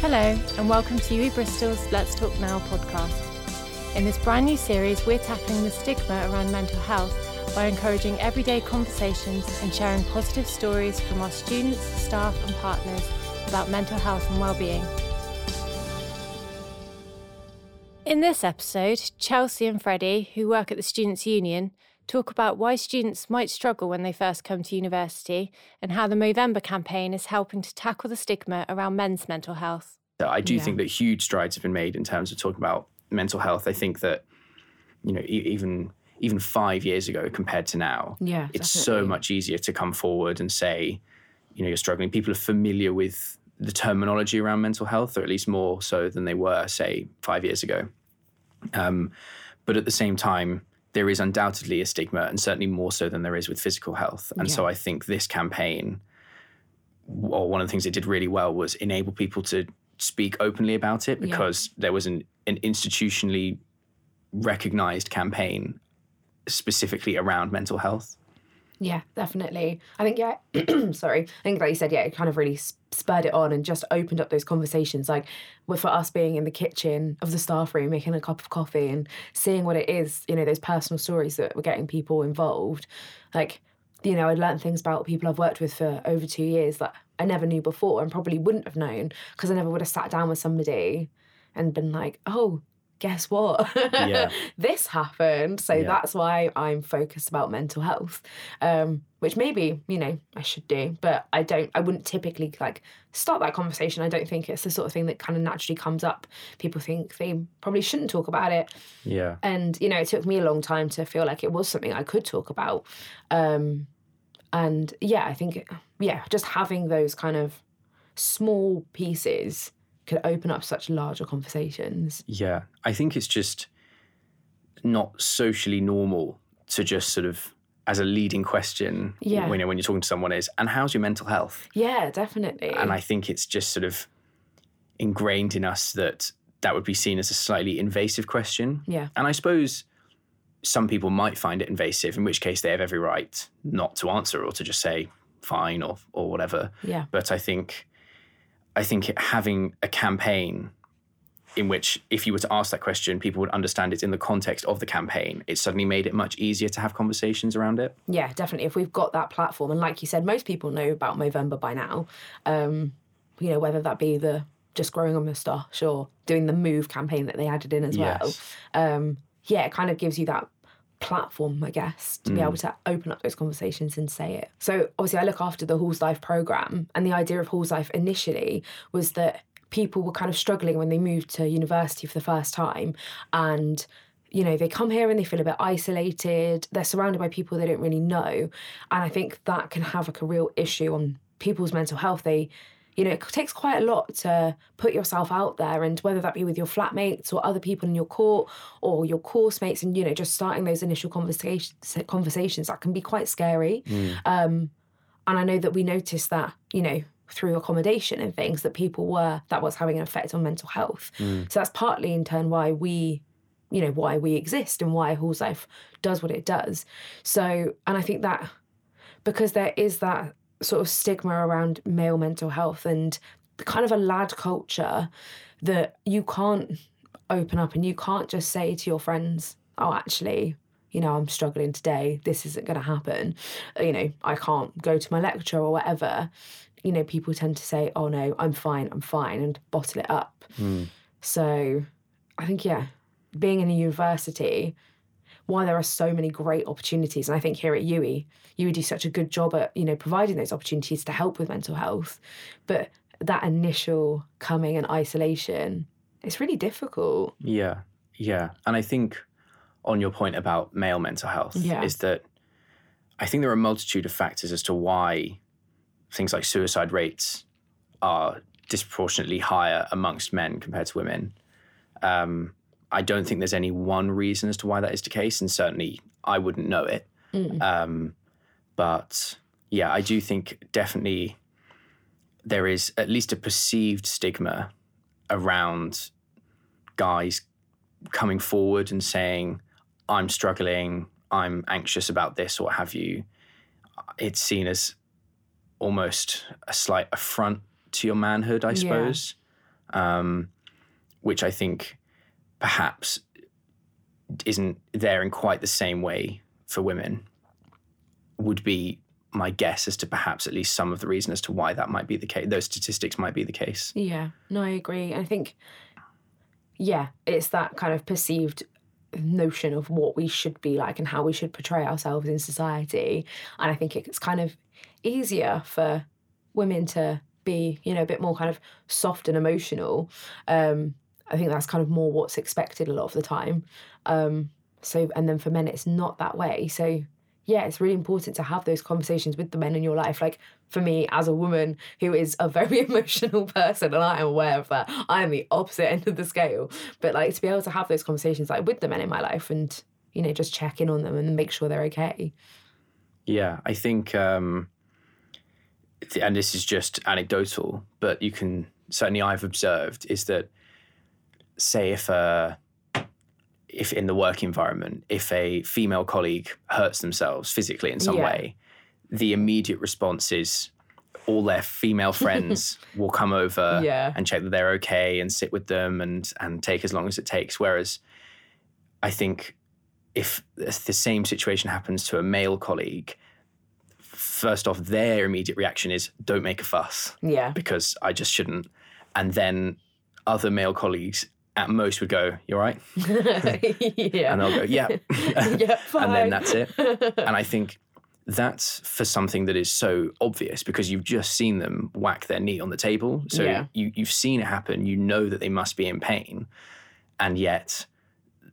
Hello and welcome to UWE Bristol's Let's Talk Now podcast. In this brand new series, we're tackling the stigma around mental health by encouraging everyday conversations and sharing positive stories from our students, staff and partners about mental health and wellbeing. In this episode, Chelsea and Freddie, who work at the Students' Union, talk about why students might struggle when they first come to university and how the Movember campaign is helping to tackle the stigma around men's mental health. I do think that huge strides have been made in terms of talking about mental health. I think that, you know, even 5 years ago compared to now, it's definitely so much easier to come forward and say, you know, you're struggling. People are familiar with the terminology around mental health, or at least more so than they were, say, 5 years ago. But at the same time, there is undoubtedly a stigma, and certainly more so than there is with physical health. And so I think this campaign, or one of the things it did really well, was enable people to speak openly about it, because there was an institutionally recognised campaign specifically around mental health. Yeah, definitely. I think, I think like you said, it kind of really spurred it on and just opened up those conversations. Like, for us being in the kitchen of the staff room, making a cup of coffee and seeing what it is, you know, those personal stories that were getting people involved. Like, you know, I learned things about people I've worked with for over 2 years that I never knew before and probably wouldn't have known, because I never would have sat down with somebody and been like, oh, guess what? This happened. So that's why I'm focused about mental health, which maybe, you know, I should do, but I wouldn't typically like start that conversation. I don't think it's the sort of thing that kind of naturally comes up. People think they probably shouldn't talk about it. Yeah. And, you know, it took me a long time to feel like it was something I could talk about. And I think, just having those kind of small pieces could open up such larger conversations. Yeah, I think it's just not socially normal to just sort of, as a leading question, when you're talking to someone is, and how's your mental health? Yeah, definitely. And I think it's just sort of ingrained in us that would be seen as a slightly invasive question. Yeah. And I suppose some people might find it invasive, in which case they have every right not to answer or to just say fine or whatever. Yeah. But I think having a campaign in which, if you were to ask that question, people would understand it in the context of the campaign, it suddenly made it much easier to have conversations around it. Yeah, definitely. If we've got that platform, and like you said, most people know about Movember by now, you know, whether that be the just growing a moustache or doing the Move campaign that they added in as well. It kind of gives you that platform, I guess, to be able to open up those conversations and say it. So obviously I look after the Halls Life programme, and the idea of Halls Life initially was that people were kind of struggling when they moved to university for the first time, and you know, they come here and they feel a bit isolated, they're surrounded by people they don't really know, and I think that can have like a real issue on people's mental health. You know, it takes quite a lot to put yourself out there, and whether that be with your flatmates or other people in your court or your course mates, and, you know, just starting those initial conversations, that can be quite scary. And I know that we noticed that, you know, through accommodation and things, that that was having an effect on mental health. So that's partly in turn why we exist and why Halls Life does what it does. So, and I think that because there is that sort of stigma around male mental health and the kind of a lad culture that you can't open up and you can't just say to your friends, oh, actually, you know, I'm struggling today, this isn't going to happen, you know, I can't go to my lecture or whatever. You know, people tend to say, oh no, I'm fine, and bottle it up. So I think, being in a university, why there are so many great opportunities. And I think here at UWE, you would do such a good job at, you know, providing those opportunities to help with mental health. But that initial coming and isolation, it's really difficult. Yeah, yeah. And I think on your point about male mental health is that I think there are a multitude of factors as to why things like suicide rates are disproportionately higher amongst men compared to women. I don't think there's any one reason as to why that is the case, and certainly I wouldn't know it. But yeah, I do think definitely there is at least a perceived stigma around guys coming forward and saying, I'm struggling, I'm anxious about this, or what have you. It's seen as almost a slight affront to your manhood, I suppose. which I think perhaps isn't there in quite the same way for women, would be my guess as to perhaps at least some of the reason as to why that might be the case. Those statistics might be the case. Yeah, no, I agree. I think, yeah, it's that kind of perceived notion of what we should be like and how we should portray ourselves in society. And I think it's kind of easier for women to be, you know, a bit more kind of soft and emotional. I think that's kind of more what's expected a lot of the time. So, and then for men, it's not that way. So yeah, it's really important to have those conversations with the men in your life. Like for me, as a woman who is a very emotional person, and I am aware of that, I am the opposite end of the scale. But like to be able to have those conversations like with the men in my life and, you know, just check in on them and make sure they're okay. Yeah, I think, and this is just anecdotal, but you can, certainly I've observed, is that say if in the work environment, if a female colleague hurts themselves physically in some way, the immediate response is all their female friends will come over and check that they're okay and sit with them and take as long as it takes. Whereas I think if the same situation happens to a male colleague, first off, their immediate reaction is, don't make a fuss. Yeah. Because I just shouldn't. And then other male colleagues at most would go, you all right? Yeah. And they'll go, yeah. Yeah, fine. And then that's it. And I think that's for something that is so obvious because you've just seen them whack their knee on the table. So you've seen it happen. You know that they must be in pain. And yet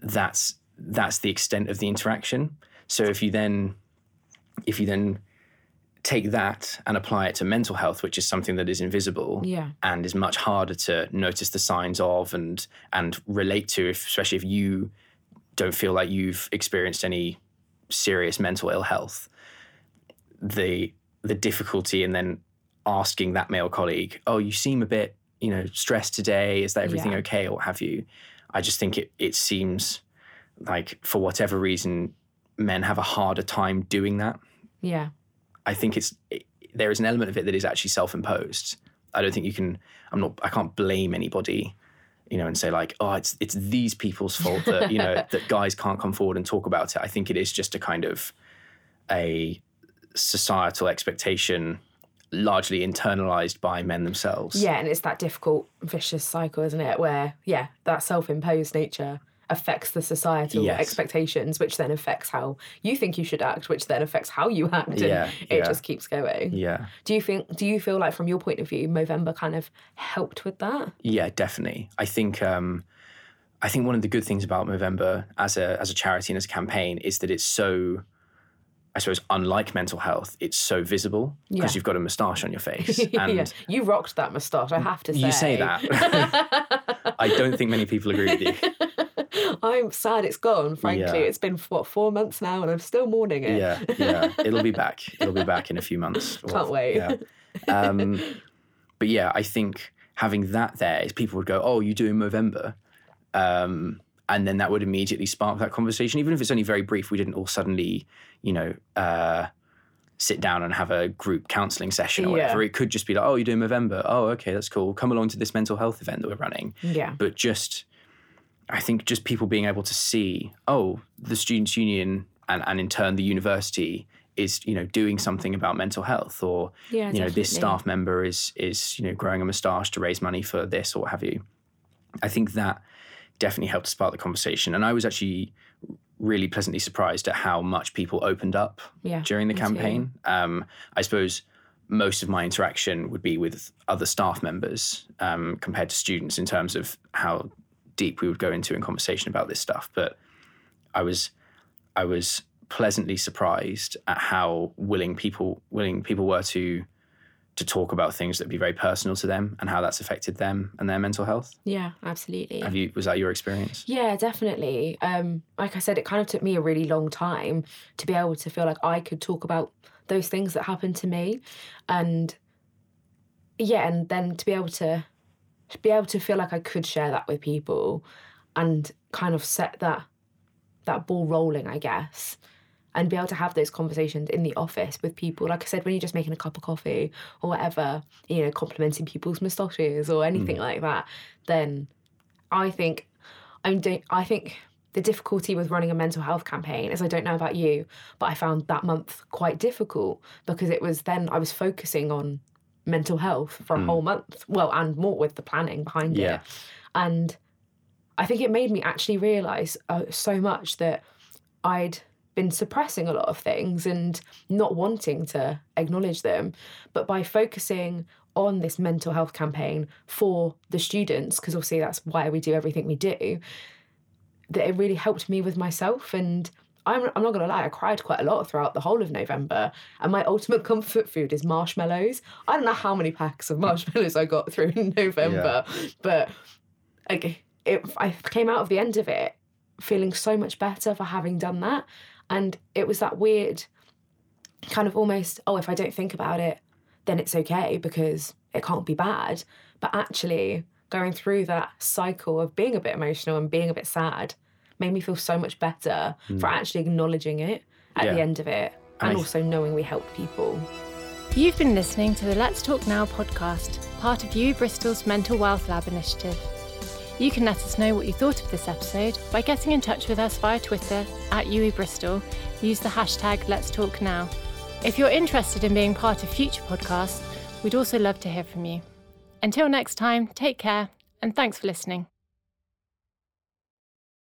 that's the extent of the interaction. So if you then take that and apply it to mental health, which is something that is invisible and is much harder to notice the signs of and relate to, especially if you don't feel like you've experienced any serious mental ill health. The difficulty in then asking that male colleague, oh, you seem a bit, you know, stressed today. Is that everything okay or what have you? I just think it seems like for whatever reason, men have a harder time doing that. Yeah. I think there is an element of it that is actually self-imposed. I don't think I can't blame anybody, you know, and say like, oh, it's these people's fault that, you know, that guys can't come forward and talk about it. I think it is just a kind of a societal expectation largely internalised by men themselves. Yeah, and it's that difficult, vicious cycle, isn't it? Where, yeah, that self-imposed nature affects the societal expectations, which then affects how you think you should act, which then affects how you act, and it just keeps going. Yeah. Do you feel like from your point of view, Movember kind of helped with that? Yeah, definitely. I think one of the good things about Movember as a charity and as a campaign is that it's so, I suppose, unlike mental health, it's so visible because you've got a moustache on your face. And you rocked that moustache, I have to say. You say that. I don't think many people agree with you. I'm sad it's gone, frankly. Yeah. It's been, 4 months now and I'm still mourning it. Yeah. It'll be back. It'll be back in a few months. Can't wait. Yeah. But yeah, I think having that there is people would go, oh, you do in Movember? And then that would immediately spark that conversation. Even if it's only very brief, we didn't all suddenly, you know, sit down and have a group counselling session or whatever. It could just be like, oh, you're doing Movember? Oh, okay, that's cool. Come along to this mental health event that we're running. Yeah. But just... I think just people being able to see, oh, the Students' Union and in turn the university is, you know, doing something about mental health, or, you know, this staff member is, you know, growing a moustache to raise money for this or what have you. I think that definitely helped spark the conversation. And I was actually really pleasantly surprised at how much people opened up during the campaign. I suppose most of my interaction would be with other staff members compared to students in terms of how deep we would go into in conversation about this stuff, but I was pleasantly surprised at how willing people were to talk about things that'd be very personal to them and how that's affected them and their mental health. Yeah, absolutely. Was that your experience? Yeah, definitely. Like I said, it kind of took me a really long time to be able to feel like I could talk about those things that happened to me, and then to be able to feel like I could share that with people and kind of set that ball rolling, I guess. and be able to have those conversations in the office with people. Like I said, when you're just making a cup of coffee or whatever, you know, complimenting people's moustaches or anything like that, then I think the difficulty with running a mental health campaign is, I don't know about you, but I found that month quite difficult because it was then I was focusing on mental health for a whole month. Well, and more with the planning behind it. And I think it made me actually realise so much that I'd been suppressing a lot of things and not wanting to acknowledge them. But by focusing on this mental health campaign for the students, because obviously that's why we do everything we do, that it really helped me with myself. And I'm not going to lie, I cried quite a lot throughout the whole of November. And my ultimate comfort food is marshmallows. I don't know how many packs of marshmallows I got through in November, but I came out of the end of it feeling so much better for having done that. And it was that weird kind of almost, if I don't think about it, then it's okay because it can't be bad. But actually going through that cycle of being a bit emotional and being a bit sad made me feel so much better for actually acknowledging it at the end of it and also knowing we help people. You've been listening to the Let's Talk Now podcast, part of UWE Bristol's Mental Wealth Lab initiative. You can let us know what you thought of this episode by getting in touch with us via Twitter @UWE Bristol. Use the hashtag Let's Talk Now. If you're interested in being part of future podcasts, we'd also love to hear from you. Until next time, take care and thanks for listening.